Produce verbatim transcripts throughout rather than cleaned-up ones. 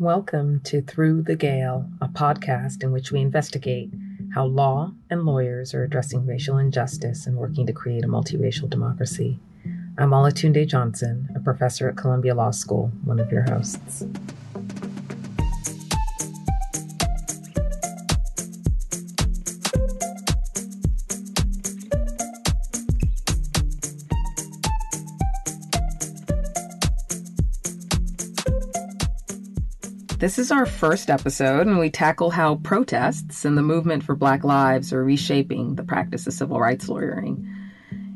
Welcome to Through the Gale, a podcast in which we investigate how law and lawyers are addressing racial injustice and working to create a multiracial democracy. I'm Olatunde Johnson, a professor at Columbia Law School, one of your hosts. This is our first episode, and we tackle how protests and the movement for Black lives are reshaping the practice of civil rights lawyering.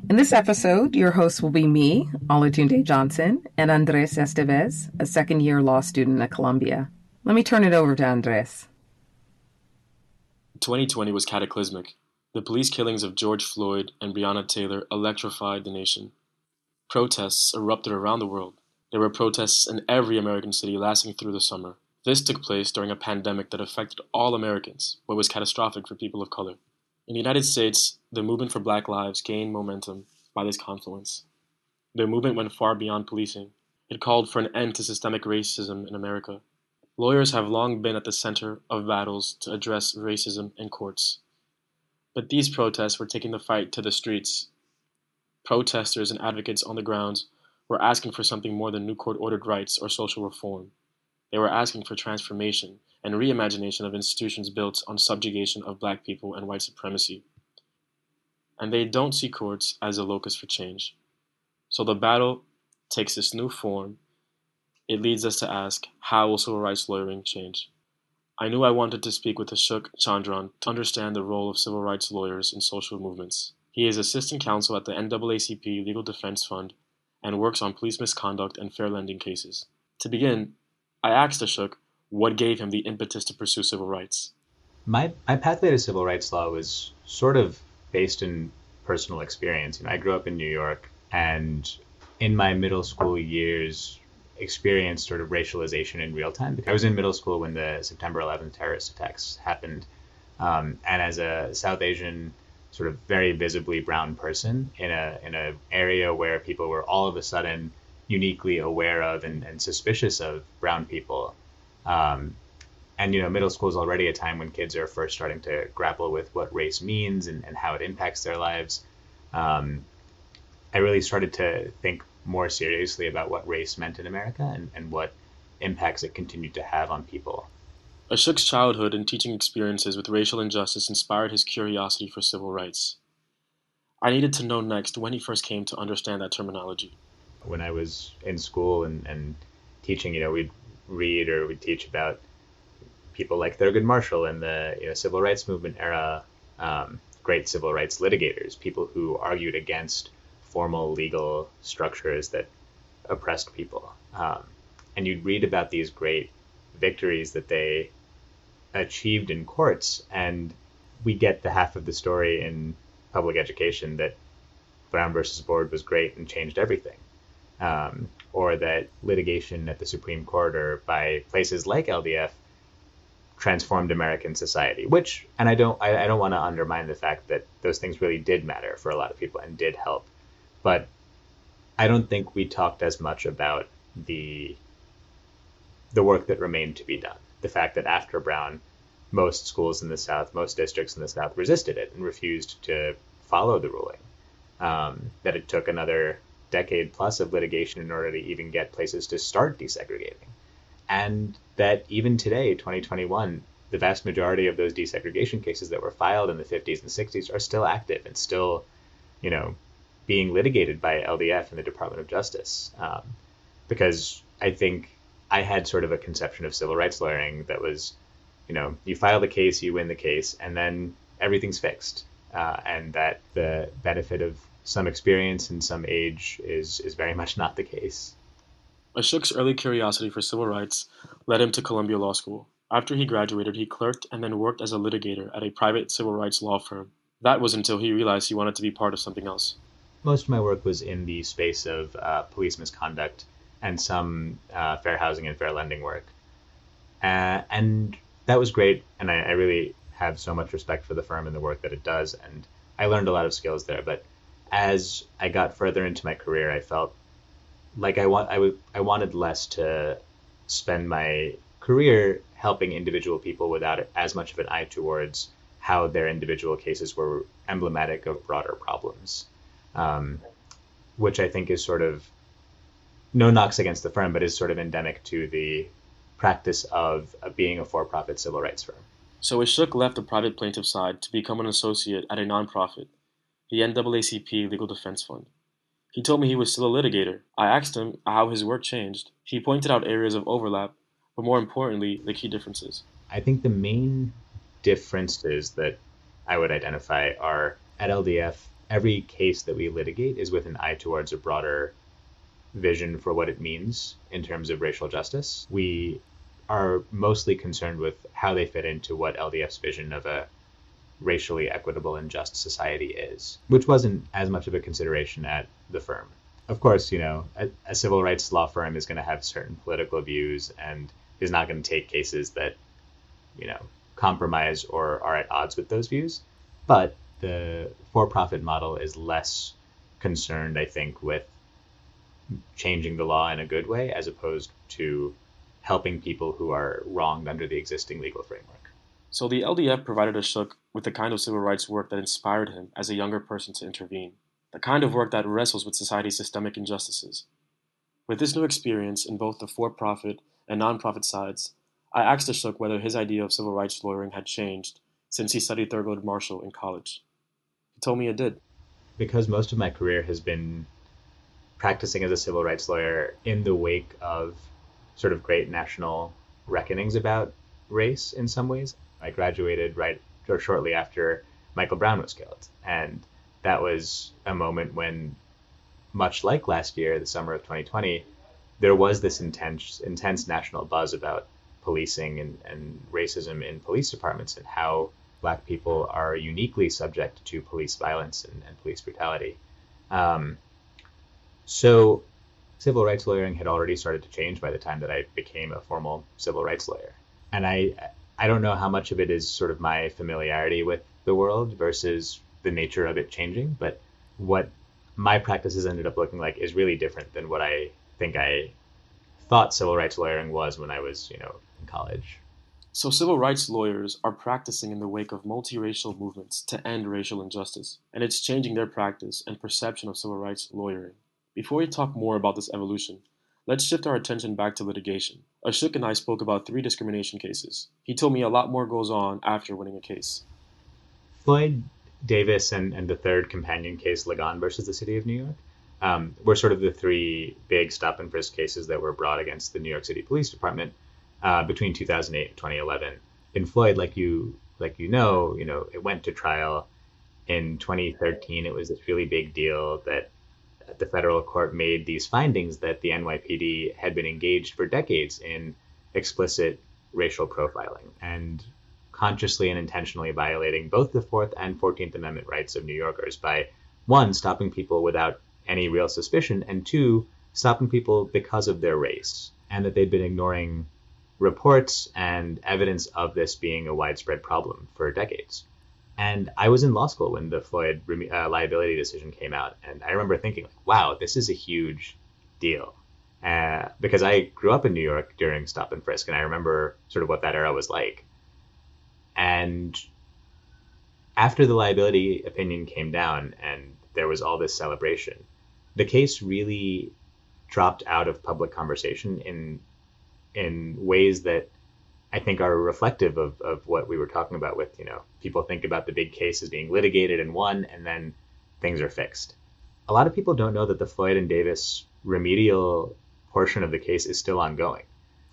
In this episode, your hosts will be me, Olatunde Johnson, and Andres Estevez, a second-year law student at Columbia. Let me turn it over to Andres. twenty twenty was cataclysmic. The police killings of George Floyd and Breonna Taylor electrified the nation. Protests erupted around the world. There were protests in every American city lasting through the summer. This took place during a pandemic that affected all Americans, what was catastrophic for people of color. In the United States, the movement for Black lives gained momentum by this confluence. The movement went far beyond policing. It called for an end to systemic racism in America. Lawyers have long been at the center of battles to address racism in courts. But these protests were taking the fight to the streets. Protesters and advocates on the ground were asking for something more than new court-ordered rights or social reform. They were asking for transformation and reimagination of institutions built on subjugation of Black people and white supremacy. And they don't see courts as a locus for change. So the battle takes this new form. It leads us to ask, how will civil rights lawyering change? I knew I wanted to speak with Ashok Chandran to understand the role of civil rights lawyers in social movements. He is assistant counsel at the N double A C P Legal Defense Fund and works on police misconduct and fair lending cases. To begin, I asked Ashok what gave him the impetus to pursue civil rights. My my pathway to civil rights law was sort of based in personal experience. And I grew up in New York, and in my middle school years, experienced sort of racialization in real time. I was in middle school when the September eleventh terrorist attacks happened. Um, and as a South Asian, sort of very visibly brown person in a in an area where people were all of a sudden uniquely aware of and, and suspicious of brown people. Um, and, you know, middle school is already a time when kids are first starting to grapple with what race means and, and how it impacts their lives. Um, I really started to think more seriously about what race meant in America and, and what impacts it continued to have on people. Ashok's childhood and teaching experiences with racial injustice inspired his curiosity for civil rights. I needed to know next when he first came to understand that terminology. When I was in school and, and teaching, you know, we'd read or we'd teach about people like Thurgood Marshall and the you know, civil rights movement era, um, great civil rights litigators, people who argued against formal legal structures that oppressed people. Um, and you'd read about these great victories that they achieved in courts. And we get the half of the story in public education that Brown versus Board was great and changed everything. Um, or that litigation at the Supreme Court or by places like L D F transformed American society, which, and I don't, I, I don't want to undermine the fact that those things really did matter for a lot of people and did help, but I don't think we talked as much about the, the work that remained to be done. The fact that after Brown, most schools in the South, most districts in the South resisted it and refused to follow the ruling, um, that it took another decade plus of litigation in order to even get places to start desegregating. And that even today, twenty twenty-one, the vast majority of those desegregation cases that were filed in the fifties and sixties are still active and still, you know, being litigated by L D F and the Department of Justice. Um, because I think I had sort of a conception of civil rights lawyering that was, you know, you file the case, you win the case, and then everything's fixed. Uh, and that the benefit of some experience and some age is, is very much not the case. Ashok's early curiosity for civil rights led him to Columbia Law School. After he graduated, he clerked and then worked as a litigator at a private civil rights law firm. That was until he realized he wanted to be part of something else. Most of my work was in the space of uh, police misconduct and some uh, fair housing and fair lending work. Uh, and that was great, and I, I really have so much respect for the firm and the work that it does, and I learned a lot of skills there, but as I got further into my career, I felt like I want I, w- I wanted less to spend my career helping individual people without as much of an eye towards how their individual cases were emblematic of broader problems, um, which I think is sort of no knocks against the firm, but is sort of endemic to the practice of being a for-profit civil rights firm. So Ashok left the private plaintiff side to become an associate at a nonprofit, the N double A C P Legal Defense Fund. He told me he was still a litigator. I asked him how his work changed. He pointed out areas of overlap, but more importantly, the key differences. I think the main differences that I would identify are at L D F, every case that we litigate is with an eye towards a broader vision for what it means in terms of racial justice. We are mostly concerned with how they fit into what L D F's vision of a racially equitable and just society is, which wasn't as much of a consideration at the firm. Of course, you know, a, a civil rights law firm is going to have certain political views and is not going to take cases that, you know, compromise or are at odds with those views. But the for-profit model is less concerned, I think, with changing the law in a good way as opposed to helping people who are wronged under the existing legal framework. So the L D F provided Ashok with the kind of civil rights work that inspired him as a younger person to intervene, the kind of work that wrestles with society's systemic injustices. With this new experience in both the for-profit and non-profit sides, I asked Ashok whether his idea of civil rights lawyering had changed since he studied Thurgood Marshall in college. He told me it did. Because most of my career has been practicing as a civil rights lawyer in the wake of sort of great national reckonings about race in some ways. I graduated right or shortly after Michael Brown was killed. And that was a moment when, much like last year, the summer of twenty twenty, there was this intense intense national buzz about policing and, and racism in police departments and how Black people are uniquely subject to police violence and, and police brutality. Um, so civil rights lawyering had already started to change by the time that I became a formal civil rights lawyer. And I I don't know how much of it is sort of my familiarity with the world versus the nature of it changing, but what my practices ended up looking like is really different than what I think I thought civil rights lawyering was when I was, you know, in college. So civil rights lawyers are practicing in the wake of multiracial movements to end racial injustice, and it's changing their practice and perception of civil rights lawyering. Before we talk more about this evolution, let's shift our attention back to litigation. Ashok and I spoke about three discrimination cases. He told me a lot more goes on after winning a case. Floyd Davis and, and the third companion case, Ligon versus the city of New York, um, were sort of the three big stop and frisk cases that were brought against the New York City Police Department uh, between two thousand eight and twenty eleven. In Floyd, like you like you know, you know, it went to trial in twenty thirteen. It was this really big deal that the federal court made these findings that the N Y P D had been engaged for decades in explicit racial profiling and consciously and intentionally violating both the Fourth and Fourteenth Amendment rights of New Yorkers by, one, stopping people without any real suspicion, and two, stopping people because of their race, and that they'd been ignoring reports and evidence of this being a widespread problem for decades. And I was in law school when the Floyd uh, liability decision came out. And I remember thinking, like, wow, this is a huge deal. Uh, because I grew up in New York during stop and frisk, and I remember sort of what that era was like. And after the liability opinion came down and there was all this celebration, the case really dropped out of public conversation in in ways that I think are reflective of, of what we were talking about with, you know, people think about the big case as being litigated and won, and then things are fixed. A lot of people don't know that the Floyd and Davis remedial portion of the case is still ongoing.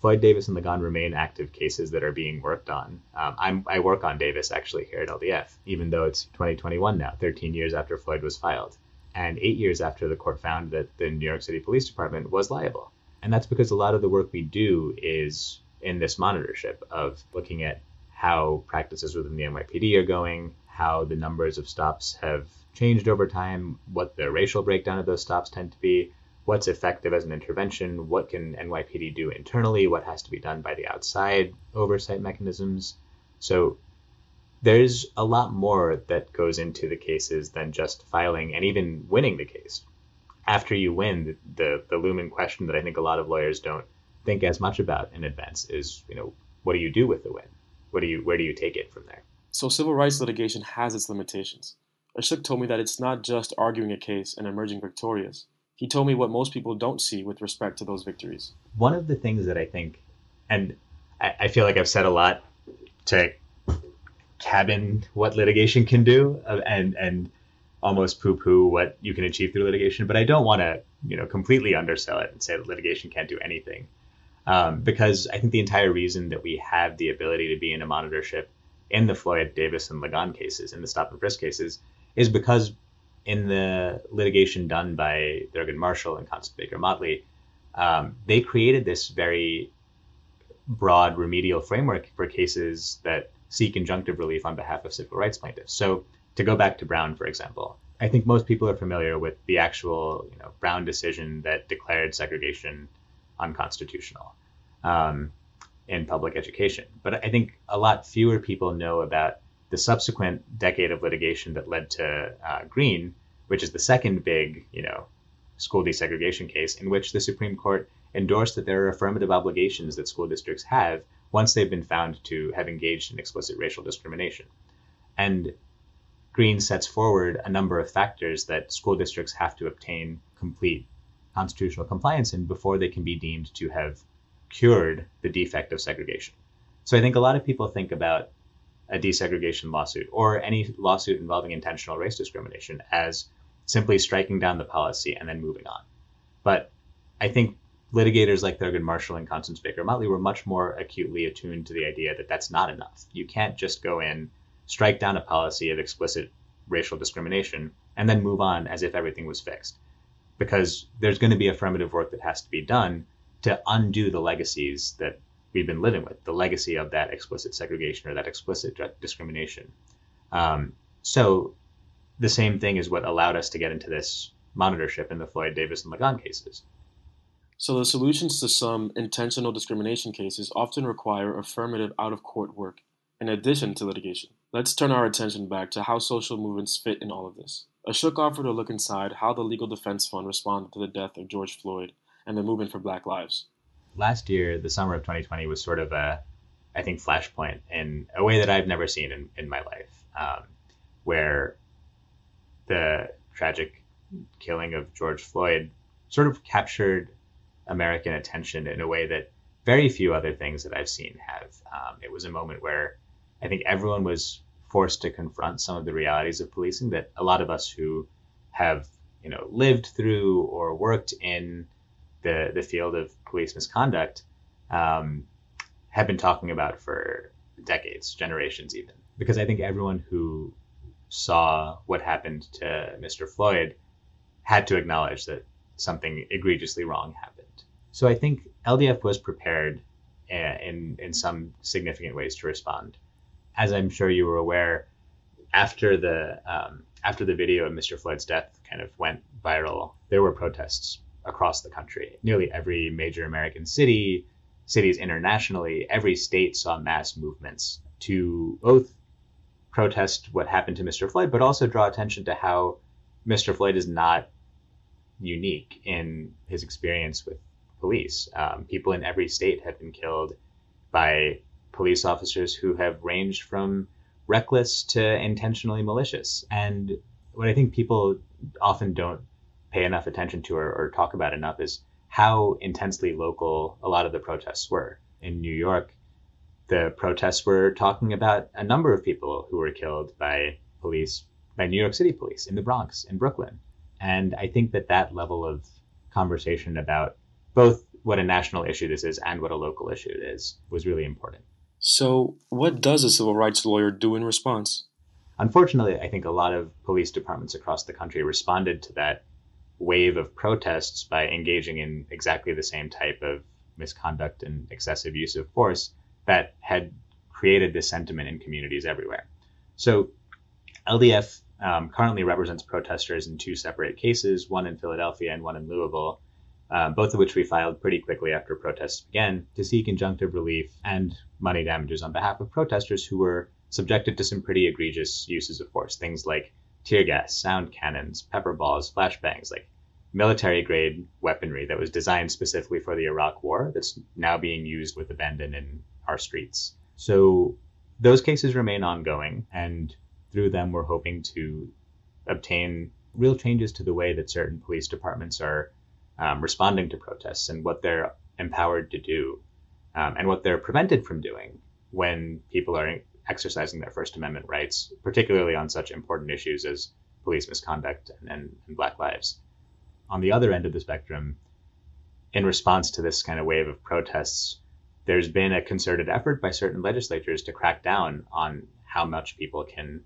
Floyd, Davis, and Ligon remain active cases that are being worked on. Um, I'm, I work on Davis, actually, here at L D F, even though it's twenty twenty-one now, thirteen years after Floyd was filed, and eight years after the court found that the New York City Police Department was liable. And that's because a lot of the work we do is in this monitorship of looking at how practices within the N Y P D are going, how the numbers of stops have changed over time, what the racial breakdown of those stops tend to be, what's effective as an intervention, what can N Y P D do internally, what has to be done by the outside oversight mechanisms. So there's a lot more that goes into the cases than just filing and even winning the case. After you win, the, the looming question that I think a lot of lawyers don't think as much about in advance is, you know, what do you do with the win? What do you, where do you take it from there? So civil rights litigation has its limitations. Ashok told me that it's not just arguing a case and emerging victorious. He told me what most people don't see with respect to those victories. One of the things that I think, and I, I feel like I've said a lot to cabin what litigation can do and and almost poo-poo what you can achieve through litigation, but I don't want to, you know, completely undersell it and say that litigation can't do anything. Um, because I think the entire reason that we have the ability to be in a monitorship in the Floyd, Davis, and Ligon cases, in the stop and frisk cases, is because in the litigation done by Thurgood Marshall and Constance Baker Motley, um, they created this very broad remedial framework for cases that seek injunctive relief on behalf of civil rights plaintiffs. So to go back to Brown, for example, I think most people are familiar with the actual, you know, Brown decision that declared segregation unconstitutional um, in public education. But I think a lot fewer people know about the subsequent decade of litigation that led to uh, Green, which is the second big, you know, school desegregation case in which the Supreme Court endorsed that there are affirmative obligations that school districts have once they've been found to have engaged in explicit racial discrimination. And Green sets forward a number of factors that school districts have to obtain complete constitutional compliance in before they can be deemed to have cured the defect of segregation. So I think a lot of people think about a desegregation lawsuit or any lawsuit involving intentional race discrimination as simply striking down the policy and then moving on. But I think litigators like Thurgood Marshall and Constance Baker Motley were much more acutely attuned to the idea that that's not enough. You can't just go in, strike down a policy of explicit racial discrimination, and then move on as if everything was fixed. Because there's going to be affirmative work that has to be done to undo the legacies that we've been living with, the legacy of that explicit segregation or that explicit discrimination. Um, so the same thing is what allowed us to get into this monitorship in the Floyd, Davis, and Ligon cases. So the solutions to some intentional discrimination cases often require affirmative out-of-court work in addition to litigation. Let's turn our attention back to how social movements fit in all of this. Ashok offered to look inside how the Legal Defense Fund responded to the death of George Floyd and the movement for Black Lives. Last year, the summer of twenty twenty was sort of a, I think, flashpoint in a way that I've never seen in, in my life, um, where the tragic killing of George Floyd sort of captured American attention in a way that very few other things that I've seen have. Um, it was a moment where I think everyone was forced to confront some of the realities of policing that a lot of us who have, you know, lived through or worked in the the field of police misconduct um, have been talking about for decades, generations even. Because I think everyone who saw what happened to Mister Floyd had to acknowledge that something egregiously wrong happened. So I think L D F was prepared in in some significant ways to respond. As I'm sure you were aware, after the um, after the video of Mister Floyd's death kind of went viral, there were protests across the country. Nearly every major American city, cities internationally, every state saw mass movements to both protest what happened to Mister Floyd, but also draw attention to how Mister Floyd is not unique in his experience with police. Um, people in every state have been killed by police officers who have ranged from reckless to intentionally malicious. And what I think people often don't pay enough attention to or, or talk about enough is how intensely local a lot of the protests were. In New York, the protests were talking about a number of people who were killed by police, by New York City police, in the Bronx, in Brooklyn. And I think that that level of conversation about both what a national issue this is and what a local issue it is was really important. So what does a civil rights lawyer do in response? Unfortunately, I think a lot of police departments across the country responded to that wave of protests by engaging in exactly the same type of misconduct and excessive use of force that had created this sentiment in communities everywhere. So L D F um, currently represents protesters in two separate cases, one in Philadelphia and one in Louisville, Uh, both of which we filed pretty quickly after protests began to seek injunctive relief and money damages on behalf of protesters who were subjected to some pretty egregious uses of force, things like tear gas, sound cannons, pepper balls, flashbangs, like military-grade weaponry that was designed specifically for the Iraq War that's now being used with abandon in our streets. So those cases remain ongoing, and through them we're hoping to obtain real changes to the way that certain police departments are um, responding to protests and what they're empowered to do um, and what they're prevented from doing when people are exercising their First Amendment rights, particularly on such important issues as police misconduct and, and, and Black lives. On the other end of the spectrum, in response to this kind of wave of protests, there's been a concerted effort by certain legislatures to crack down on how much people can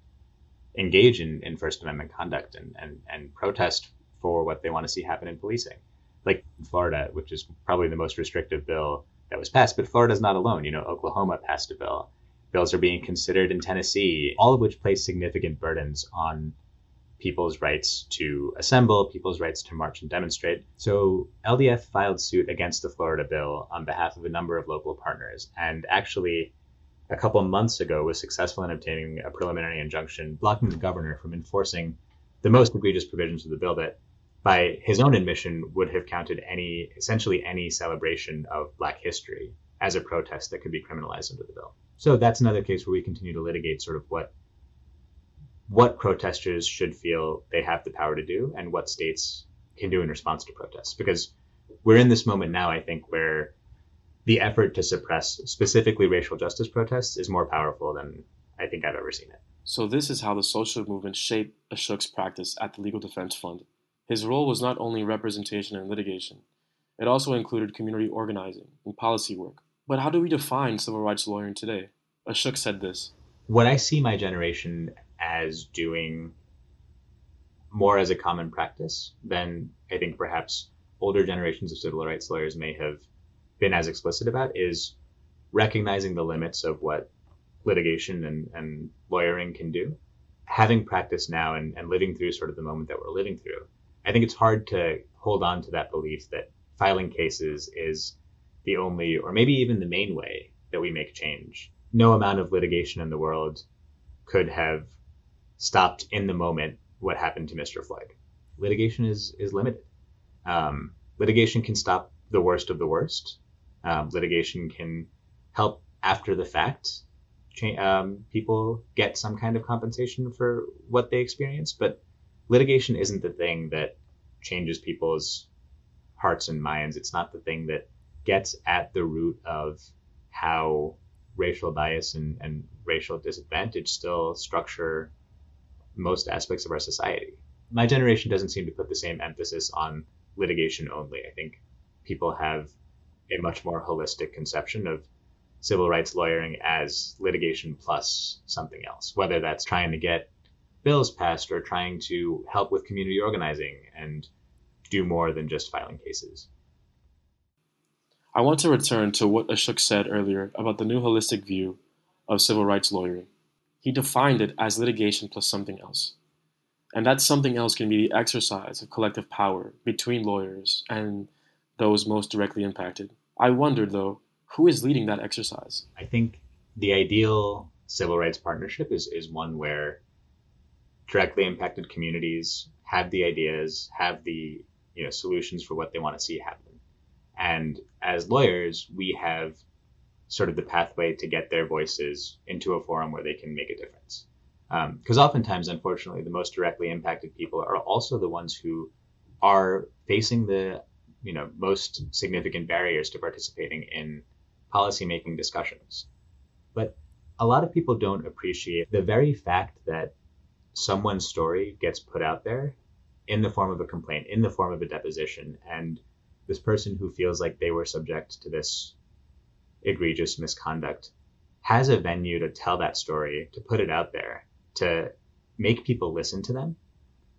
engage in, in First Amendment conduct and, and, and protest for what they want to see happen in policing. Like Florida, which is probably the most restrictive bill that was passed, but Florida's not alone. You know, Oklahoma passed a bill. Bills are being considered in Tennessee, all of which place significant burdens on people's rights to assemble, people's rights to march and demonstrate. So L D F filed suit against the Florida bill on behalf of a number of local partners, and actually a couple months ago was successful in obtaining a preliminary injunction blocking the governor from enforcing the most egregious provisions of the bill that, by his own admission, would have counted any, essentially any celebration of Black history as a protest that could be criminalized under the bill. So that's another case where we continue to litigate sort of what what protesters should feel they have the power to do and what states can do in response to protests. Because we're in this moment now, I think, where the effort to suppress specifically racial justice protests is more powerful than I think I've ever seen it. So this is how the social movement shaped Ashok's practice at the Legal Defense Fund. His role was not only representation and litigation. It also included community organizing and policy work. But how do we define civil rights lawyering today? Ashok said this. What I see my generation as doing more as a common practice than I think perhaps older generations of civil rights lawyers may have been as explicit about is recognizing the limits of what litigation and, and lawyering can do. Having practiced now and, and living through sort of the moment that we're living through, I think it's hard to hold on to that belief that filing cases is the only, or maybe even the main way that we make change. No amount of litigation in the world could have stopped in the moment what happened to Mister Floyd. Litigation is is limited. Um, litigation can stop the worst of the worst. Um, litigation can help after the fact. Cha- um, people get some kind of compensation for what they experience, but litigation isn't the thing that changes people's hearts and minds. It's not the thing that gets at the root of how racial bias and, and racial disadvantage still structure most aspects of our society. My generation doesn't seem to put the same emphasis on litigation only. I think people have a much more holistic conception of civil rights lawyering as litigation plus something else, whether that's trying to get bills passed or trying to help with community organizing and do more than just filing cases. I want to return to what Ashok said earlier about the new holistic view of civil rights lawyering. He defined it as litigation plus something else. And that something else can be the exercise of collective power between lawyers and those most directly impacted. I wonder, though, who is leading that exercise? I think the ideal civil rights partnership is, is one where directly impacted communities have the ideas, have the you know solutions for what they want to see happen. And as lawyers, we have sort of the pathway to get their voices into a forum where they can make a difference. Because um, oftentimes, unfortunately, the most directly impacted people are also the ones who are facing the you know, most significant barriers to participating in policymaking discussions. But a lot of people don't appreciate the very fact that someone's story gets put out there in the form of a complaint, in the form of a deposition, and this person who feels like they were subject to this egregious misconduct has a venue to tell that story, to put it out there, to make people listen to them,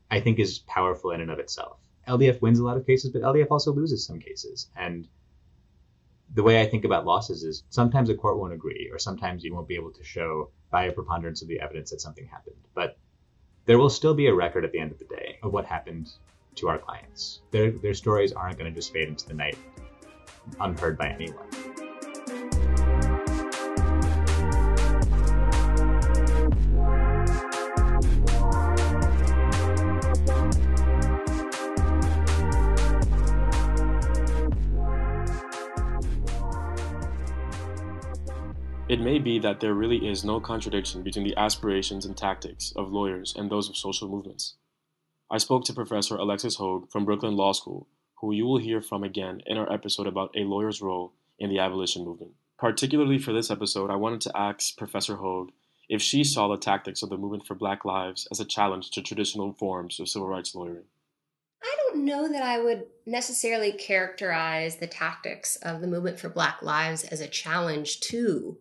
I think is powerful in and of itself. L D F wins a lot of cases, but L D F also loses some cases. And the way I think about losses is sometimes a court won't agree, or sometimes you won't be able to show by a preponderance of the evidence that something happened. But there will still be a record at the end of the day of what happened to our clients. Their, their stories aren't going to just fade into the night unheard by anyone. It may be that there really is no contradiction between the aspirations and tactics of lawyers and those of social movements. I spoke to Professor Alexis Hoag from Brooklyn Law School, who you will hear from again in our episode about a lawyer's role in the abolition movement. Particularly for this episode, I wanted to ask Professor Hoag if she saw the tactics of the Movement for Black Lives as a challenge to traditional forms of civil rights lawyering. I don't know that I would necessarily characterize the tactics of the Movement for Black Lives as a challenge to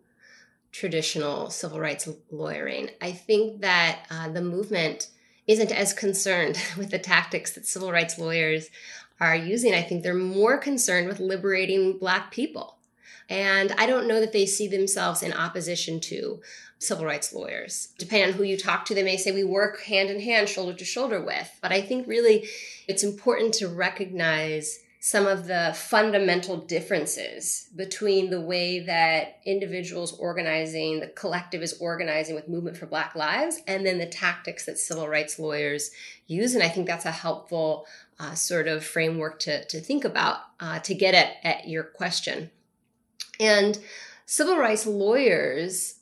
traditional civil rights lawyering. I think that uh, the movement isn't as concerned with the tactics that civil rights lawyers are using. I think they're more concerned with liberating Black people. And I don't know that they see themselves in opposition to civil rights lawyers. Depending on who you talk to, they may say we work hand in hand, shoulder to shoulder with. But I think really it's important to recognize some of the fundamental differences between the way that individuals organizing, the collective is organizing with Movement for Black Lives, and then the tactics that civil rights lawyers use. And I think that's a helpful uh, sort of framework to, to think about uh, to get at, at your question. And civil rights lawyers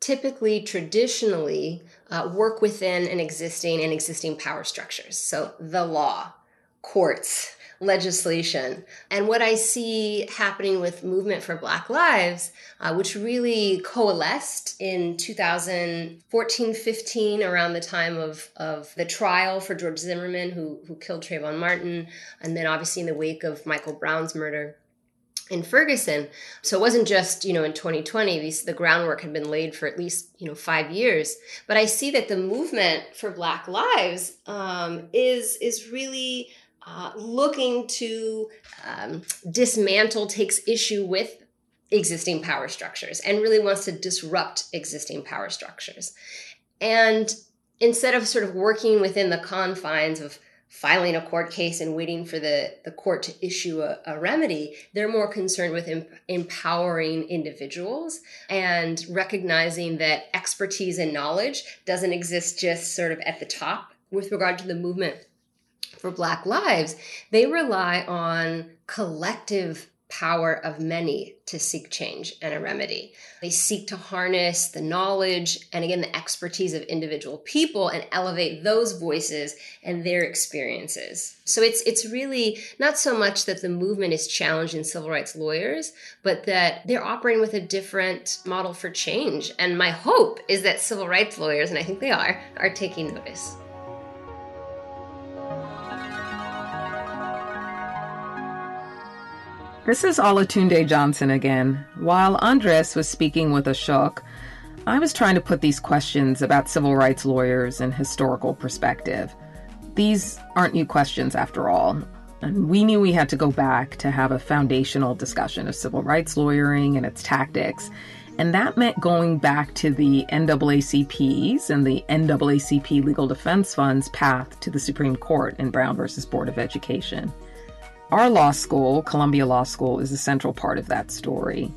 typically, traditionally, uh, work within an existing and existing power structures. So the law, courts, legislation. And what I see happening with Movement for Black Lives, uh, which really coalesced in two thousand fourteen, fifteen, around the time of, of the trial for George Zimmerman, who, who killed Trayvon Martin, and then obviously in the wake of Michael Brown's murder in Ferguson. So it wasn't just, you know, in twenty twenty, these, the groundwork had been laid for at least, you know, five years. But I see that the Movement for Black Lives um, is, is really uh, looking to um, dismantle, takes issue with existing power structures and really wants to disrupt existing power structures. And instead of sort of working within the confines of filing a court case and waiting for the, the court to issue a, a remedy, they're more concerned with em- empowering individuals and recognizing that expertise and knowledge doesn't exist just sort of at the top. With regard to the Movement for Black Lives, they rely on collective power of many to seek change and a remedy. They seek to harness the knowledge and, again, the expertise of individual people and elevate those voices and their experiences. So it's it's really not so much that the movement is challenging civil rights lawyers, but that they're operating with a different model for change. And my hope is that civil rights lawyers, and I think they are, are taking notice. This is Olatunde Johnson again. While Andres was speaking with Ashok, I was trying to put these questions about civil rights lawyers in historical perspective. These aren't new questions after all, and we knew we had to go back to have a foundational discussion of civil rights lawyering and its tactics, and that meant going back to the N double A C P's and the N double A C P Legal Defense Fund's path to the Supreme Court in Brown versus Board of Education. Our law school, Columbia Law School, is a central part of that story.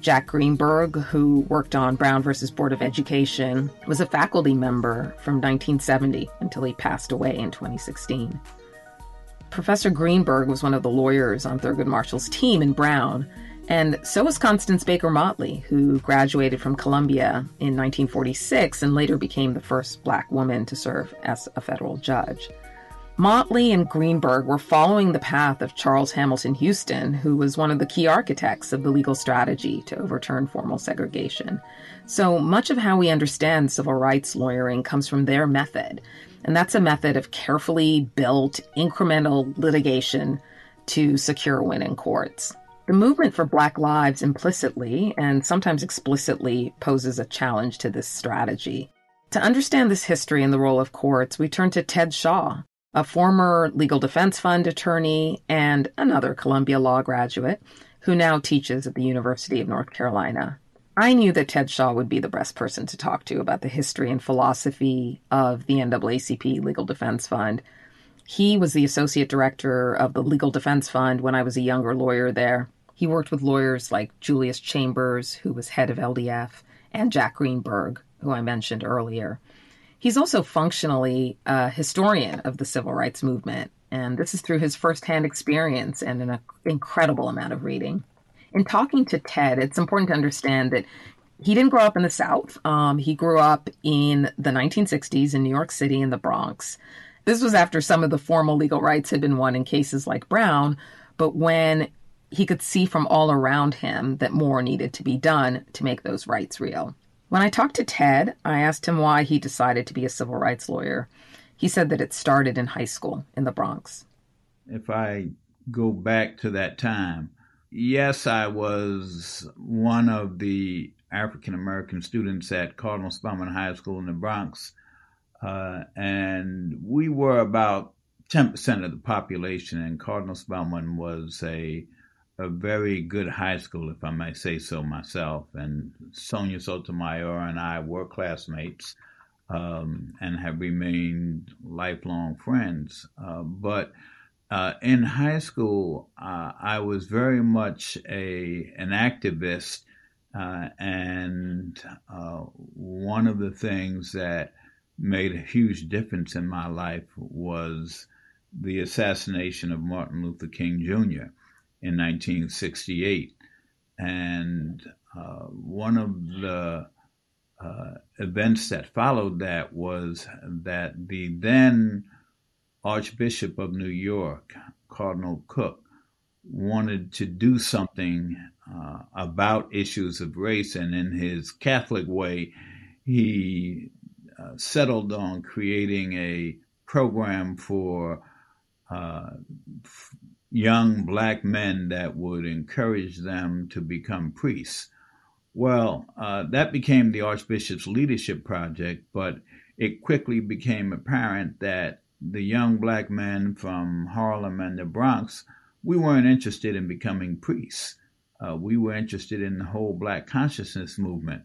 Jack Greenberg, who worked on Brown versus Board of Education, was a faculty member from nineteen seventy until he passed away in twenty sixteen. Professor Greenberg was one of the lawyers on Thurgood Marshall's team in Brown, and so was Constance Baker Motley, who graduated from Columbia in nineteen forty-six and later became the first Black woman to serve as a federal judge. Motley and Greenberg were following the path of Charles Hamilton Houston, who was one of the key architects of the legal strategy to overturn formal segregation. So much of how we understand civil rights lawyering comes from their method, and that's a method of carefully built incremental litigation to secure winning courts. The Movement for Black Lives implicitly and sometimes explicitly poses a challenge to this strategy. To understand this history and the role of courts, we turn to Ted Shaw, a former Legal Defense Fund attorney and another Columbia Law graduate who now teaches at the University of North Carolina. I knew that Ted Shaw would be the best person to talk to about the history and philosophy of the N double A C P Legal Defense Fund. He was the associate director of the Legal Defense Fund when I was a younger lawyer there. He worked with lawyers like Julius Chambers, who was head of L D F, and Jack Greenberg, who I mentioned earlier. He's also functionally a historian of the civil rights movement, and this is through his firsthand experience and an incredible amount of reading. in talking to Ted, it's important to understand that he didn't grow up in the South. Um, he grew up in the nineteen sixties in New York City in the Bronx. This was after some of the formal legal rights had been won in cases like Brown, but when he could see from all around him that more needed to be done to make those rights real. When I talked to Ted, I asked him why he decided to be a civil rights lawyer. He said that it started in high school in the Bronx. If I go back to that time, yes, I was one of the African-American students at Cardinal Spellman High School in the Bronx, uh, and we were about ten percent of the population, and Cardinal Spellman was a a very good high school, if I may say so myself, and Sonia Sotomayor and I were classmates um, and have remained lifelong friends. Uh, but uh, in high school, uh, I was very much a an activist, uh, and uh, one of the things that made a huge difference in my life was the assassination of Martin Luther King Junior in nineteen sixty-eight. And uh, one of the uh, events that followed that was that the then Archbishop of New York, Cardinal Cook, wanted to do something uh, about issues of race. And in his Catholic way, he uh, settled on creating a program for uh, f- young black men that would encourage them to become priests. Well, uh, that became the Archbishop's Leadership Project, but it quickly became apparent that the young black men from Harlem and the Bronx, we weren't interested in becoming priests. Uh, we were interested in the whole black consciousness movement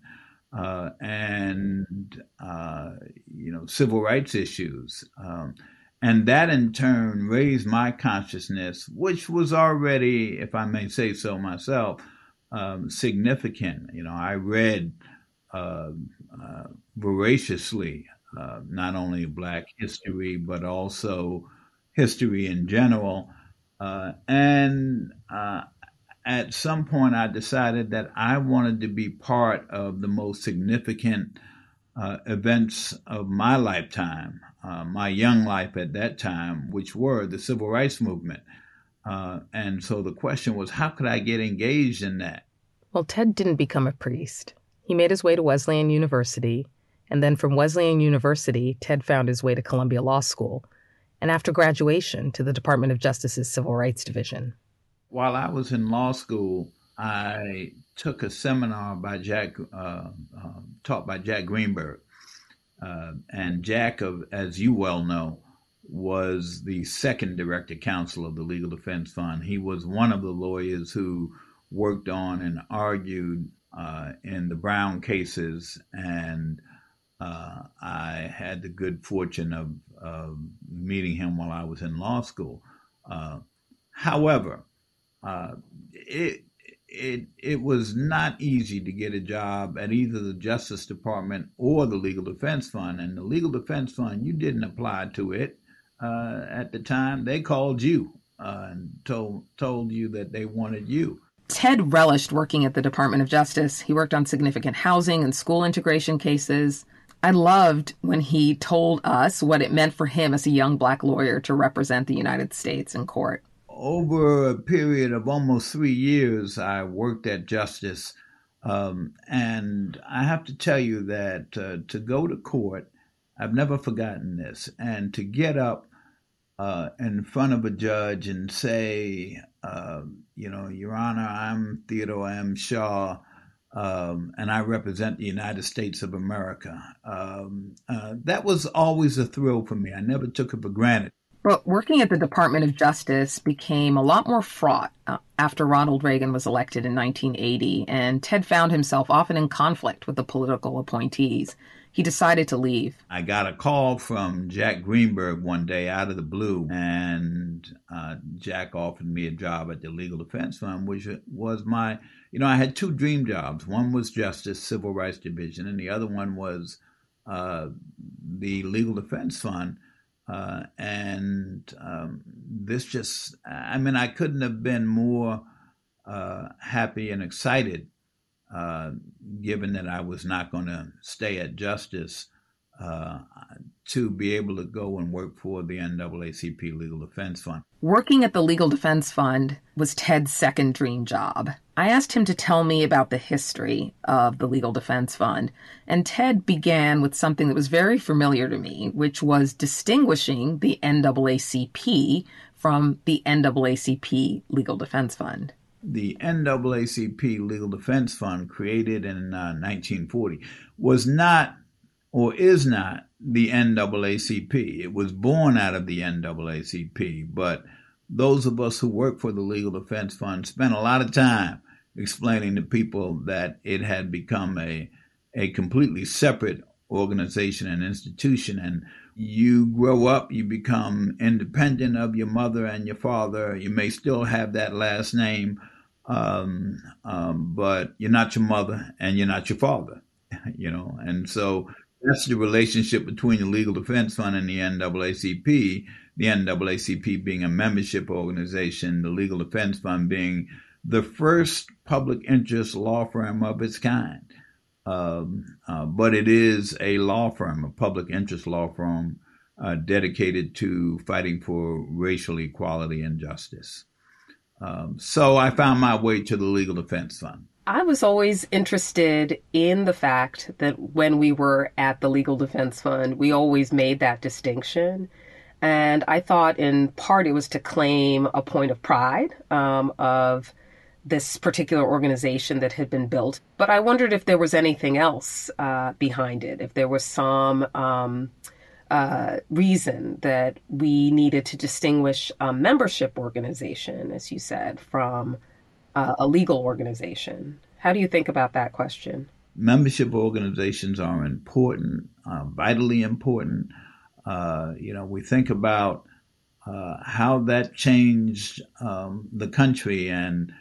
uh, and, uh, you know, civil rights issues. Um, And that, in turn, raised my consciousness, which was already, if I may say so myself, um, significant. You know, I read uh, uh, voraciously uh, not only Black history, but also history in general. Uh, and uh, at some point, I decided that I wanted to be part of the most significant uh, events of my lifetime. Uh, my young life at that time, which were the civil rights movement. Uh, and so the question was, how could I get engaged in that? Well, Ted didn't become a priest. He made his way to Wesleyan University. And then from Wesleyan University, Ted found his way to Columbia Law School. And after graduation, to the Department of Justice's Civil Rights Division. While I was in law school, I took a seminar by Jack, uh, uh, taught by Jack Greenberg. Uh, and Jack, of, as you well know, was the second director counsel of the Legal Defense Fund. He was one of the lawyers who worked on and argued uh, in the Brown cases, and uh, I had the good fortune of, of meeting him while I was in law school. Uh, however, uh, it It it was not easy to get a job at either the Justice Department or the Legal Defense Fund. And the Legal Defense Fund, you didn't apply to it uh, at the time. They called you uh, and told told you that they wanted you. Ted relished working at the Department of Justice. He worked on significant housing and school integration cases. I loved when he told us what it meant for him as a young black lawyer to represent the United States in court. Over a period of almost three years, I worked at Justice, um, and I have to tell you that uh, to go to court, I've never forgotten this, and to get up uh, in front of a judge and say, uh, you know, Your Honor, I'm Theodore M. Shaw, um, and I represent the United States of America. Um, uh, that was always a thrill for me. I never took it for granted. But working at the Department of Justice became a lot more fraught uh, after Ronald Reagan was elected in nineteen eighty, and Ted found himself often in conflict with the political appointees. He decided to leave. I got a call from Jack Greenberg one day out of the blue, and uh, Jack offered me a job at the Legal Defense Fund, which was my, you know, I had two dream jobs. One was Justice Civil Rights Division, and the other one was uh, the Legal Defense Fund. Uh, and um, this just, I mean, I couldn't have been more uh, happy and excited, uh, given that I was not going to stay at Justice, uh, to be able to go and work for the N double A C P Legal Defense Fund. Working at the Legal Defense Fund was Ted's second dream job. I asked him to tell me about the history of the Legal Defense Fund, and Ted began with something that was very familiar to me, which was distinguishing the N double A C P from the N double A C P Legal Defense Fund. The N double A C P Legal Defense Fund, created in uh, nineteen forty, was not or is not the N double A C P. It was born out of the N double A C P, but those of us who work for the Legal Defense Fund spent a lot of time explaining to people that it had become a, a completely separate organization and institution. And you grow up, you become independent of your mother and your father. You may still have that last name, um, um, but you're not your mother and you're not your father, you know, and so that's the relationship between the Legal Defense Fund and the N double A C P, the N double A C P being a membership organization, the Legal Defense Fund being the first public interest law firm of its kind. Um, uh, but it is a law firm, a public interest law firm uh, dedicated to fighting for racial equality and justice. Um, so I found my way to the Legal Defense Fund. I was always interested in the fact that when we were at the Legal Defense Fund, we always made that distinction. And I thought in part it was to claim a point of pride um, of this particular organization that had been built. But I wondered if there was anything else uh, behind it, if there was some um, uh, reason that we needed to distinguish a membership organization, as you said, from Uh, a legal organization. How do you think about that question? Membership organizations are important, uh, vitally important. Uh, you know, we think about uh, how that changed um, the country, and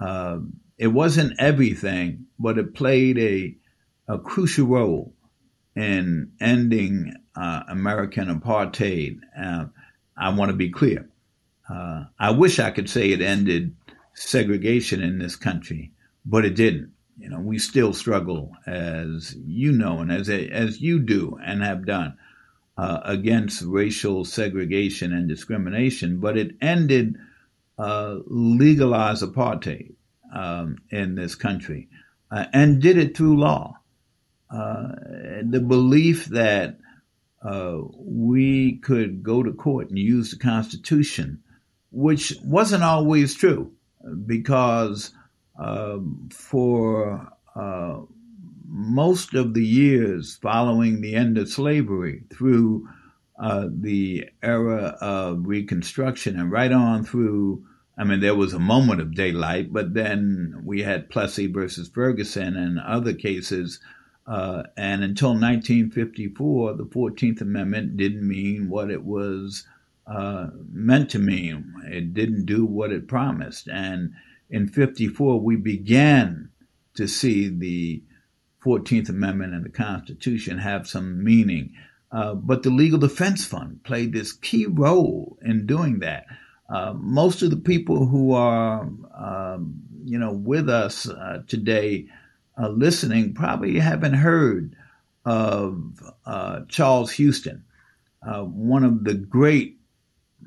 uh, it wasn't everything, but it played a, a crucial role in ending uh, American apartheid. Uh, I want to be clear. Uh, I wish I could say it ended segregation in this country, but it didn't. You know, we still struggle, as you know, and as as you do and have done, uh, against racial segregation and discrimination. But it ended uh, legalized apartheid um, in this country, uh, and did it through law. Uh, the belief that uh, we could go to court and use the Constitution, which wasn't always true. Because uh, for uh, most of the years following the end of slavery through uh, the era of Reconstruction and right on through, I mean, there was a moment of daylight, but then we had Plessy versus Ferguson and other cases. Uh, and until nineteen fifty-four, the Fourteenth Amendment didn't mean what it was Uh, meant to mean. It didn't do what it promised. And in fifty-four, we began to see the Fourteenth Amendment and the Constitution have some meaning. Uh, but the Legal Defense Fund played this key role in doing that. Uh, most of the people who are, um, you know, with us uh, today uh, listening probably haven't heard of uh, Charles Houston, uh, one of the great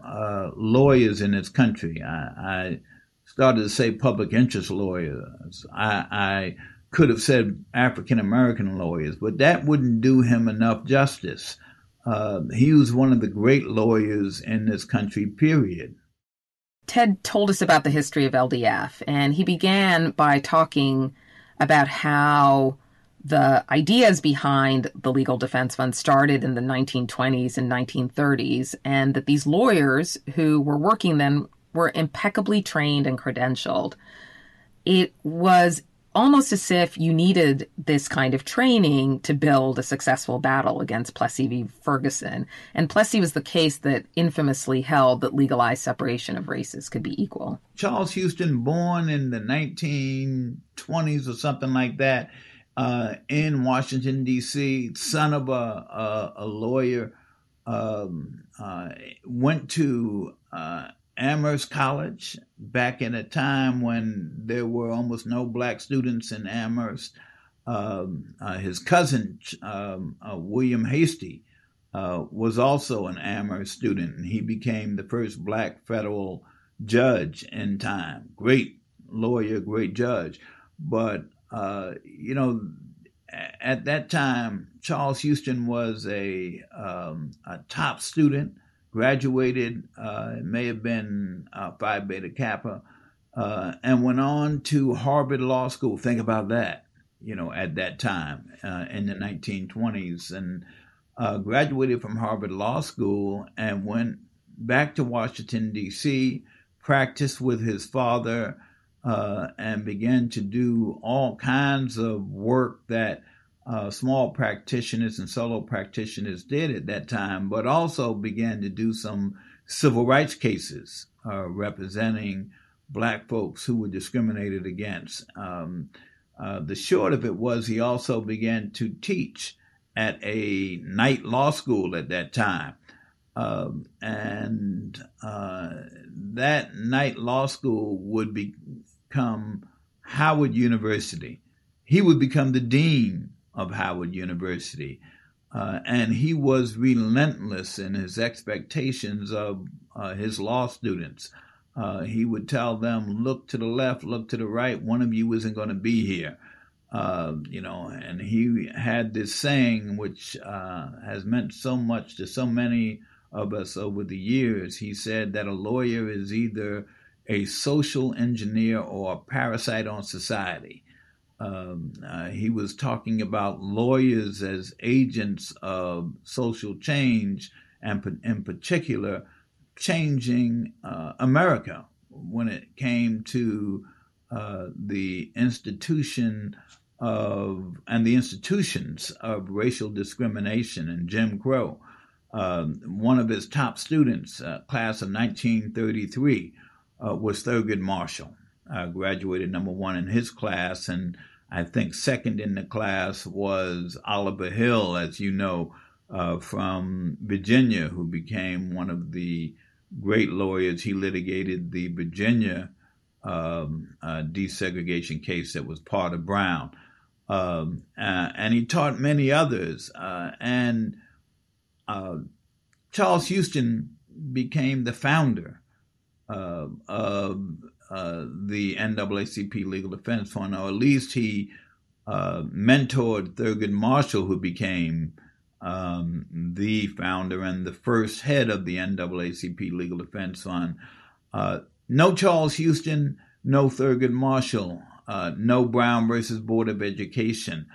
Uh, lawyers in this country. I, I started to say public interest lawyers. I, I could have said African-American lawyers, but that wouldn't do him enough justice. Uh, he was one of the great lawyers in this country, period. Ted told us about the history of L D F, and he began by talking about how the ideas behind the Legal Defense Fund started in the nineteen twenties and nineteen thirties, and that these lawyers who were working then were impeccably trained and credentialed. It was almost as if you needed this kind of training to build a successful battle against Plessy v. Ferguson. And Plessy was the case that infamously held that legalized separation of races could be equal. Charles Houston, born in the nineteen twenties or something like that, Uh, in Washington, D C, son of a, a, a lawyer, um, uh, went to uh, Amherst College back in a time when there were almost no black students in Amherst. Um, uh, his cousin, um, uh, William Hastie, uh, was also an Amherst student, and he became the first black federal judge in time. Great lawyer, great judge. But, uh, you know, at that time, Charles Houston was a, um, a top student, graduated, uh, it may have been uh, Phi Beta Kappa, uh, and went on to Harvard Law School. Think about that, you know, at that time uh, in the nineteen twenties, and uh, graduated from Harvard Law School and went back to Washington, D C, practiced with his father, uh, and began to do all kinds of work that Uh, small practitioners and solo practitioners did at that time, but also began to do some civil rights cases uh, representing black folks who were discriminated against. Um, uh, the short of it was he also began to teach at a night law school at that time. Um, and uh, that night law school would be- become Howard University. He would become the dean of Howard University, uh, and he was relentless in his expectations of uh, his law students. Uh, he would tell them, look to the left, look to the right, one of you isn't going to be here. Uh, you know, and he had this saying, which uh, has meant so much to so many of us over the years. He said that a lawyer is either a social engineer or a parasite on society. Um, uh, he was talking about lawyers as agents of social change, and in particular, changing uh, America when it came to uh, the institution of and the institutions of racial discrimination and Jim Crow. Uh, one of his top students, uh, class of nineteen thirty-three, uh, was Thurgood Marshall. Uh, graduated number one in his class, and I think second in the class was Oliver Hill, as you know, uh, from Virginia, who became one of the great lawyers. He litigated the Virginia um, uh, desegregation case that was part of Brown. Um, uh, and he taught many others. Uh, and uh, Charles Houston became the founder uh, of Uh, the N double A C P Legal Defense Fund, or at least he uh, mentored Thurgood Marshall, who became um, the founder and the first head of the N double A C P Legal Defense Fund. Uh, no Charles Houston, no Thurgood Marshall, uh, no Brown versus Board of Education.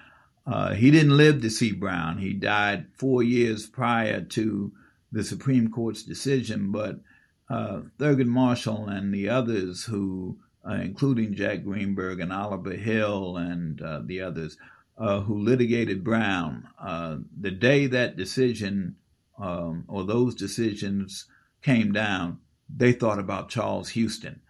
Uh, he didn't live to see Brown. He died four years prior to the Supreme Court's decision, but Uh, Thurgood Marshall and the others who, uh, including Jack Greenberg and Oliver Hill and uh, the others, uh, who litigated Brown, uh, the day that decision um, or those decisions came down, they thought about Charles Houston.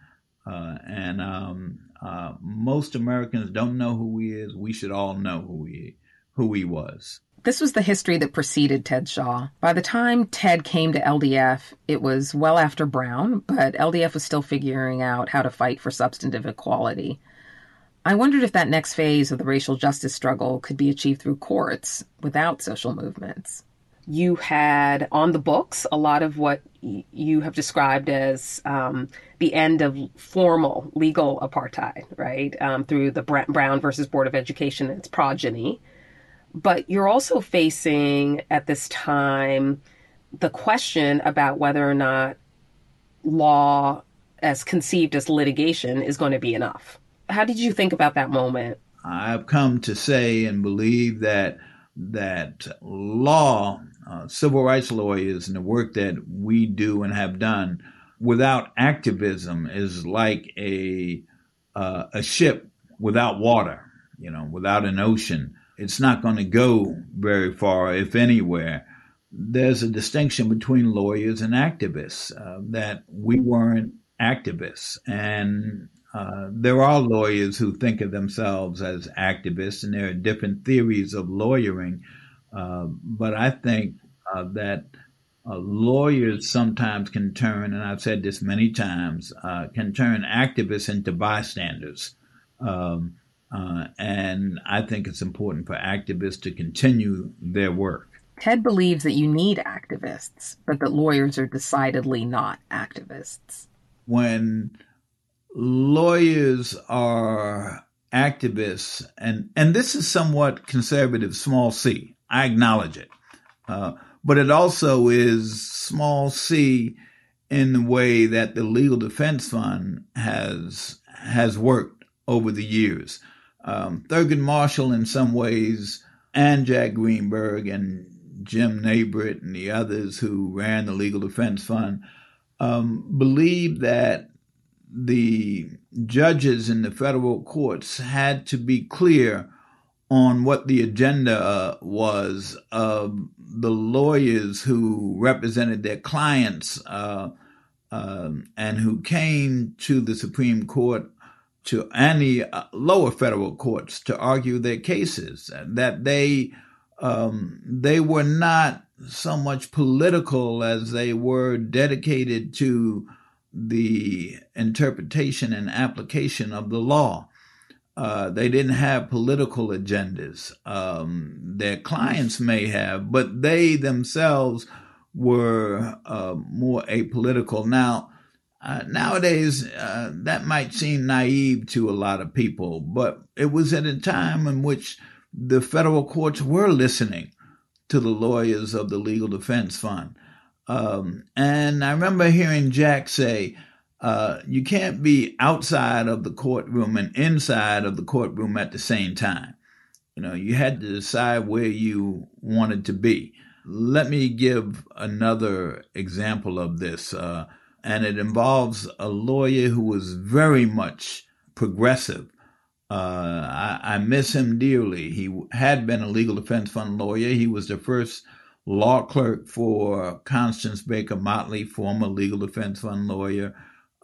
Uh, and um, uh, most Americans don't know who he is. We should all know who he, who he was. This was the history that preceded Ted Shaw. By the time Ted came to L D F, it was well after Brown, but L D F was still figuring out how to fight for substantive equality. I wondered if that next phase of the racial justice struggle could be achieved through courts without social movements. You had on the books a lot of what you have described as um, the end of formal legal apartheid, right, um, through the Brown versus Board of Education and its progeny. But you're also facing at this time the question about whether or not law as conceived as litigation is going to be enough. How did you think about that moment? I've come to say and believe that that law, uh, civil rights lawyers and the work that we do and have done without activism is like a, uh, a ship without water, you know, without an ocean. It's not going to go very far, if anywhere. There's a distinction between lawyers and activists, uh, that we weren't activists. And uh, there are lawyers who think of themselves as activists, and there are different theories of lawyering. Uh, but I think uh, that Uh, lawyers sometimes can turn, and I've said this many times, uh, can turn activists into bystanders. Um, uh, and I think it's important for activists to continue their work. Ted believes that you need activists, but that lawyers are decidedly not activists. When lawyers are activists, and, and this is somewhat conservative, small c, I acknowledge it. Uh, but it also is small c in the way that the Legal Defense Fund has has worked over the years. Um, Thurgood Marshall, in some ways, and Jack Greenberg and Jim Nabritt and the others who ran the Legal Defense Fund um, believed that the judges in the federal courts had to be clear on what the agenda was of the lawyers who represented their clients uh, uh, and who came to the Supreme Court to any lower federal courts to argue their cases, that they um, they were not so much political as they were dedicated to the interpretation and application of the law. Uh, they didn't have political agendas. Um, their clients may have, but they themselves were uh, more apolitical. Now, uh, nowadays, uh, that might seem naive to a lot of people, but it was at a time in which the federal courts were listening to the lawyers of the Legal Defense Fund. Um, and I remember hearing Jack say, Uh, you can't be outside of the courtroom and inside of the courtroom at the same time. You know, you had to decide where you wanted to be. Let me give another example of this, uh, and it involves a lawyer who was very much progressive. Uh, I, I miss him dearly. He had been a Legal Defense Fund lawyer. He was the first law clerk for Constance Baker Motley, former Legal Defense Fund lawyer,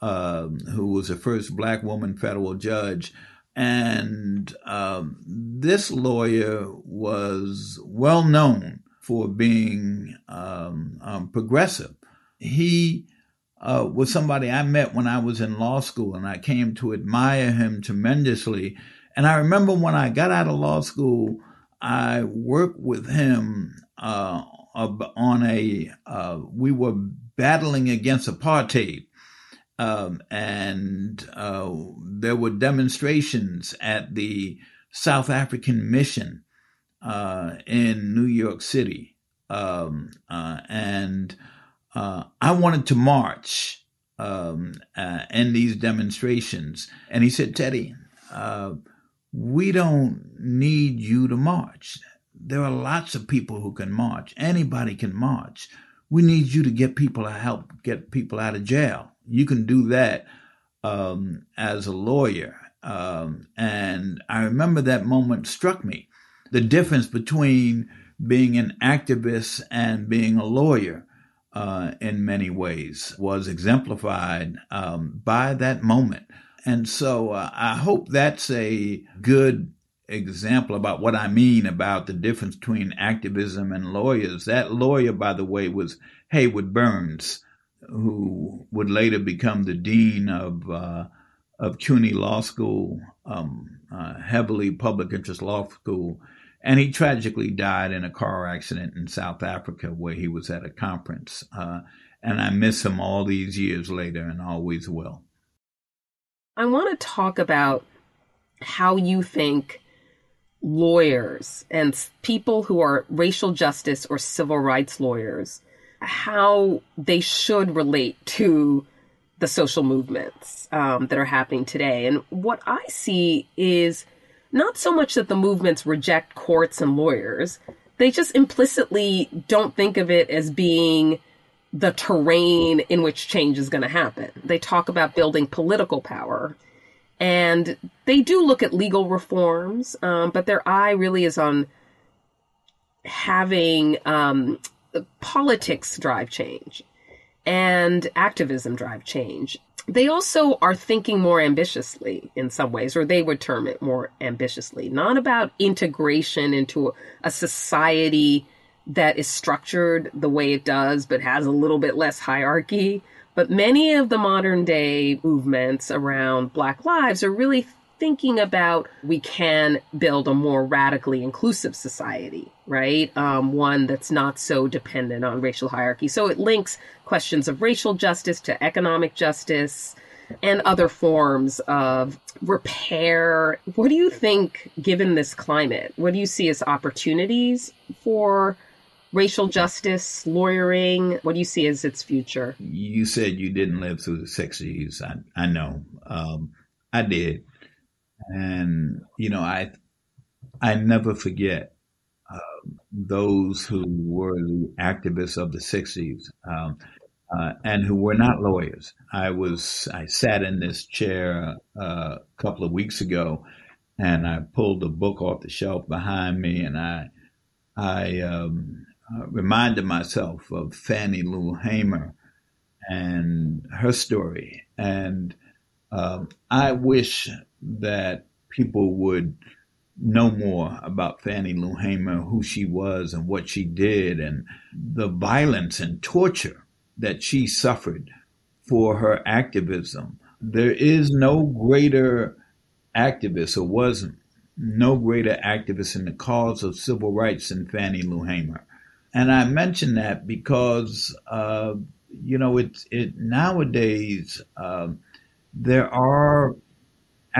Uh, who was the first black woman federal judge. And um, this lawyer was well known for being um, um, progressive. He uh, was somebody I met when I was in law school, and I came to admire him tremendously. And I remember when I got out of law school, I worked with him uh, on a, uh, we were battling against apartheid. Um, and uh, there were demonstrations at the South African Mission uh, in New York City. Um, uh, and uh, I wanted to march um, uh, in these demonstrations. And he said, Teddy, uh, we don't need you to march. There are lots of people who can march. Anybody can march. We need you to get people to help get people out of jail. You can do that um, as a lawyer. Um, and I remember that moment struck me, the difference between being an activist and being a lawyer uh, in many ways was exemplified um, by that moment. And so uh, I hope that's a good example about what I mean about the difference between activism and lawyers. That lawyer, by the way, was Haywood Burns, who would later become the dean of uh, of CUNY Law School, um, uh, heavily public interest law school, and he tragically died in a car accident in South Africa where he was at a conference. Uh, and I miss him all these years later, and always will. I want to talk about how you think lawyers and people who are racial justice or civil rights lawyers, how they should relate to the social movements um, that are happening today. And what I see is not so much that the movements reject courts and lawyers, they just implicitly don't think of it as being the terrain in which change is going to happen. They talk about building political power, and they do look at legal reforms, um, but their eye really is on having um, politics drive change and activism drive change. They also are thinking more ambitiously in some ways, or they would term it more ambitiously, not about integration into a society that is structured the way it does, but has a little bit less hierarchy. But many of the modern day movements around Black lives are really thinking about we can build a more radically inclusive society, right? Um, one that's not so dependent on racial hierarchy. So it links questions of racial justice to economic justice and other forms of repair. What do you think, given this climate, what do you see as opportunities for racial justice, lawyering? What do you see as its future? You said you didn't live through the sixties. I, I know. Um, I did. And, you know, I I never forget uh, those who were the activists of the sixties um, uh, and who were not lawyers. I was I sat in this chair uh, a couple of weeks ago, and I pulled a book off the shelf behind me, and I I um, uh, reminded myself of Fannie Lou Hamer and her story. And uh, I wish that people would know more about Fannie Lou Hamer, who she was and what she did, and the violence and torture that she suffered for her activism. There is no greater activist, or wasn't, no greater activist in the cause of civil rights than Fannie Lou Hamer. And I mention that because, uh, you know, it's it nowadays uh, there are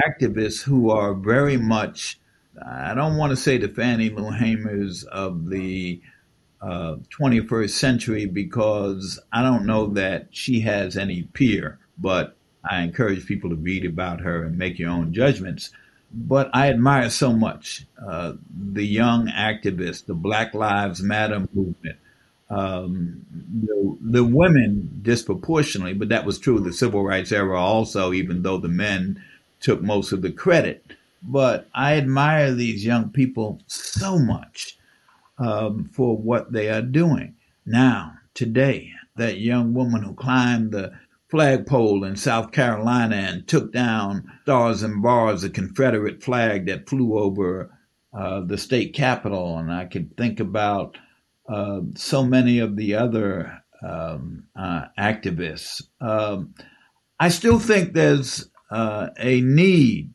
activists who are very much, I don't want to say the Fannie Lou Hamers of the uh, twenty-first century, because I don't know that she has any peer, but I encourage people to read about her and make your own judgments. But I admire so much uh, the young activists, the Black Lives Matter movement, um, the, the women disproportionately, but that was true of the civil rights era also, even though the men took most of the credit. But I admire these young people so much um, for what they are doing. Now, today, that young woman who climbed the flagpole in South Carolina and took down Stars and Bars, the Confederate flag that flew over uh, the state capitol. And I could think about uh, so many of the other um, uh, activists. Um, I still think there's Uh, a need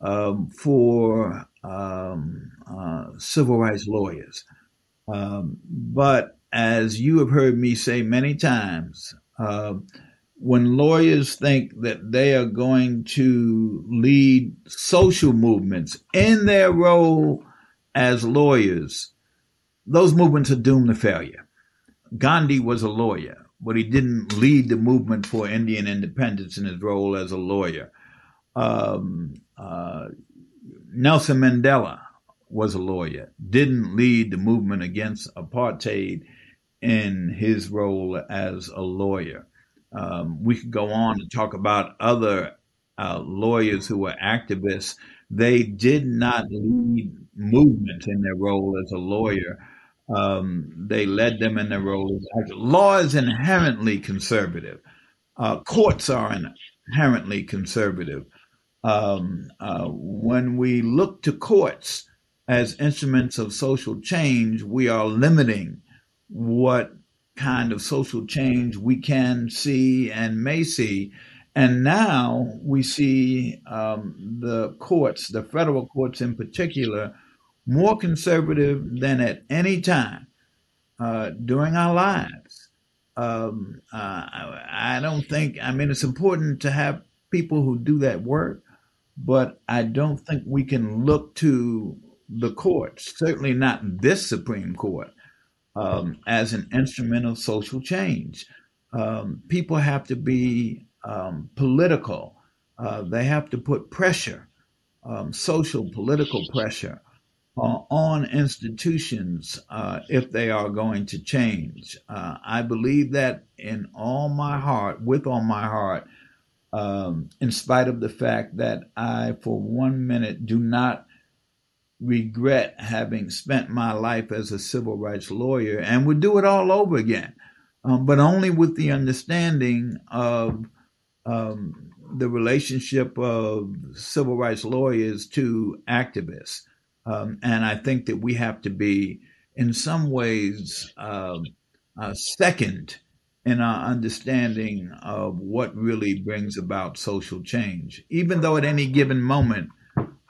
um, for um, uh, civil rights lawyers. Um, but as you have heard me say many times, uh, when lawyers think that they are going to lead social movements in their role as lawyers, those movements are doomed to failure. Gandhi was a lawyer, but he didn't lead the movement for Indian independence in his role as a lawyer. Um, uh, Nelson Mandela was a lawyer, didn't lead the movement against apartheid in his role as a lawyer. Um, we could go on and talk about other uh, lawyers who were activists. They did not lead movements in their role as a lawyer. Um, they led them in their roles. Law is inherently conservative. Uh, courts are inherently conservative. Um, uh, when we look to courts as instruments of social change, we are limiting what kind of social change we can see and may see. And now we see um, the courts, the federal courts in particular, more conservative than at any time uh, during our lives. Um, uh, I, I don't think, I mean, it's important to have people who do that work, but I don't think we can look to the courts, certainly not this Supreme Court, um, as an instrument of social change. Um, people have to be um, political. Uh, they have to put pressure, um, social, political pressure, Uh, on institutions uh, if they are going to change. Uh, I believe that in all my heart, with all my heart, um, in spite of the fact that I, for one minute, do not regret having spent my life as a civil rights lawyer and would do it all over again, um, but only with the understanding of um, the relationship of civil rights lawyers to activists. Um, and I think that we have to be in some ways uh, uh, second in our understanding of what really brings about social change, even though at any given moment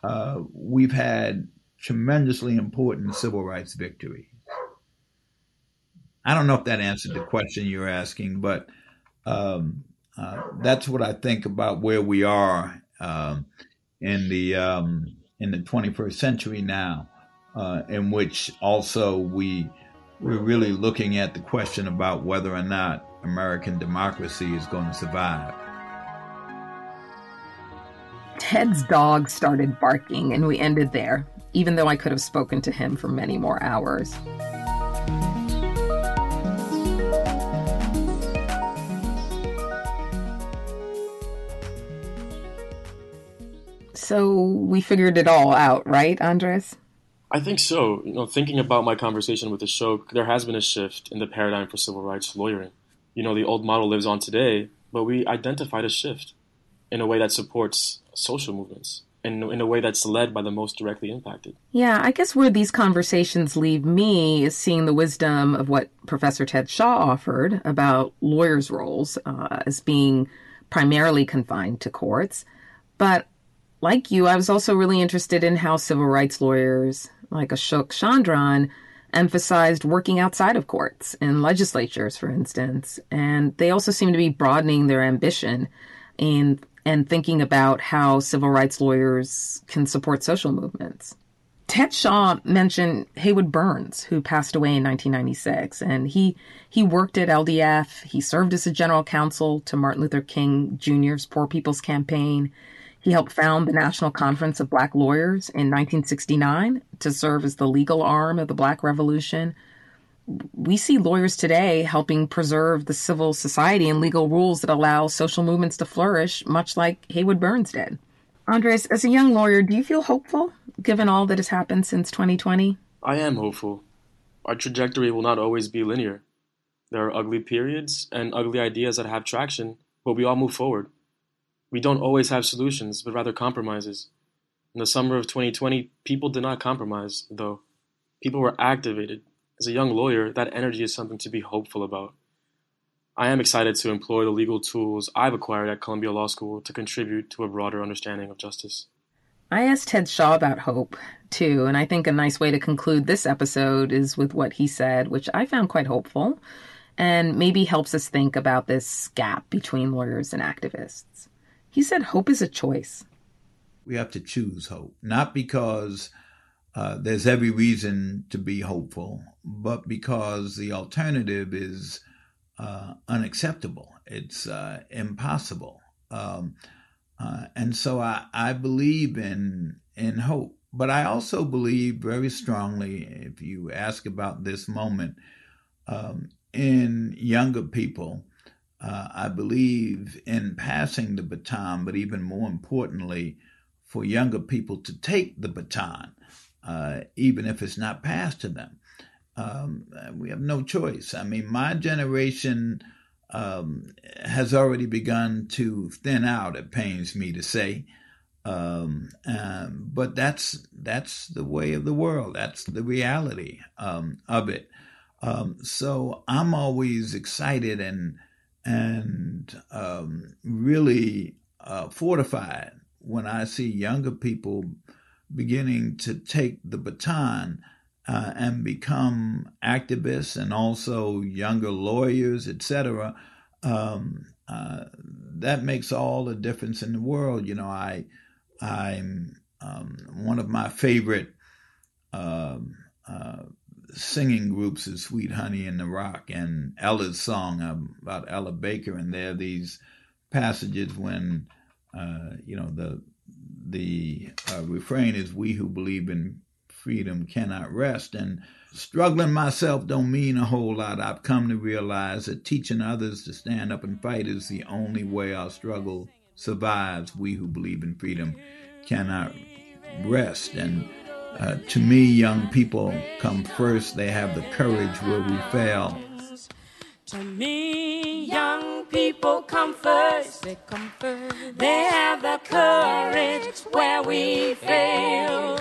uh, we've had tremendously important civil rights victory. I don't know if that answered the question you're asking, but um, uh, that's what I think about where we are um, in the um, in the twenty-first century now, uh, in which also we we're really looking at the question about whether or not American democracy is going to survive. Ted's dog started barking, and we ended there, even though I could have spoken to him for many more hours. So we figured it all out, right, Andres? I think so. You know, thinking about my conversation with Ashok, there has been a shift in the paradigm for civil rights lawyering. You know, the old model lives on today, but we identified a shift in a way that supports social movements and in a way that's led by the most directly impacted. Yeah, I guess where these conversations leave me is seeing the wisdom of what Professor Ted Shaw offered about lawyers' roles uh, as being primarily confined to courts. But like you, I was also really interested in how civil rights lawyers like Ashok Chandran emphasized working outside of courts in legislatures, for instance. And they also seem to be broadening their ambition in, and thinking about how civil rights lawyers can support social movements. Ted Shaw mentioned Haywood Burns, who passed away in nineteen ninety-six. And he, he worked at L D F. He served as a general counsel to Martin Luther King Junior's Poor People's Campaign. He helped found the National Conference of Black Lawyers in nineteen sixty-nine to serve as the legal arm of the Black Revolution. We see lawyers today helping preserve the civil society and legal rules that allow social movements to flourish, much like Haywood Burns did. Andres, as a young lawyer, do you feel hopeful, given all that has happened since twenty twenty? I am hopeful. Our trajectory will not always be linear. There are ugly periods and ugly ideas that have traction, but we all move forward. We don't always have solutions, but rather compromises. In the summer of twenty twenty, people did not compromise, though. People were activated. As a young lawyer, that energy is something to be hopeful about. I am excited to employ the legal tools I've acquired at Columbia Law School to contribute to a broader understanding of justice. I asked Ted Shaw about hope, too, and I think a nice way to conclude this episode is with what he said, which I found quite hopeful, and maybe helps us think about this gap between lawyers and activists. He said hope is a choice. We have to choose hope, not because uh, there's every reason to be hopeful, but because the alternative is uh, unacceptable. It's uh, impossible. Um, uh, and so I, I believe in, in hope. But I also believe very strongly, if you ask about this moment, um, in younger people. Uh, I believe in passing the baton, but even more importantly, for younger people to take the baton, uh, even if it's not passed to them. Um, we have no choice. I mean, my generation um, has already begun to thin out, it pains me to say. Um, um, but that's that's the way of the world. That's the reality um, of it. Um, so I'm always excited and and um, really uh, fortified when I see younger people beginning to take the baton uh, and become activists and also younger lawyers, et cetera. Um, uh, that makes all the difference in the world. You know, I, I'm um, one of my favorite uh, uh singing groups is Sweet Honey and the Rock and Ella's song about Ella Baker, and there are these passages when uh, you know the the uh, refrain is "We who believe in freedom cannot rest," and struggling myself don't mean a whole lot. I've come to realize that teaching others to stand up and fight is the only way our struggle survives. We who believe in freedom cannot rest. And Uh, to me, young people come first. They have the courage where we fail. To me, young people come first. They come first. They have the courage where we fail.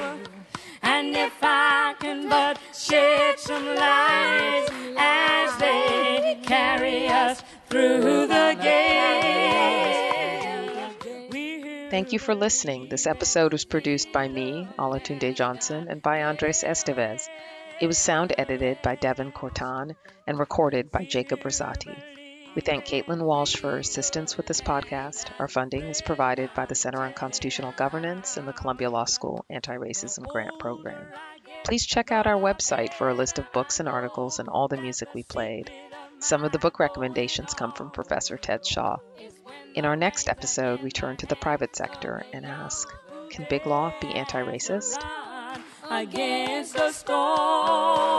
And And if I can but shed some light as they carry us through the gale. Thank you for listening. This episode was produced by me, Olatunde Johnson, and by Andres Estevez. It was sound edited by Devin Cortan and recorded by Jacob Rosati. We thank Caitlin Walsh for her assistance with this podcast. Our funding is provided by the Center on Constitutional Governance and the Columbia Law School Anti-Racism Grant Program. Please check out our website for a list of books and articles and all the music we played. Some of the book recommendations come from Professor Ted Shaw. In our next episode, we turn to the private sector and ask, can big law be anti-racist? Against the storm.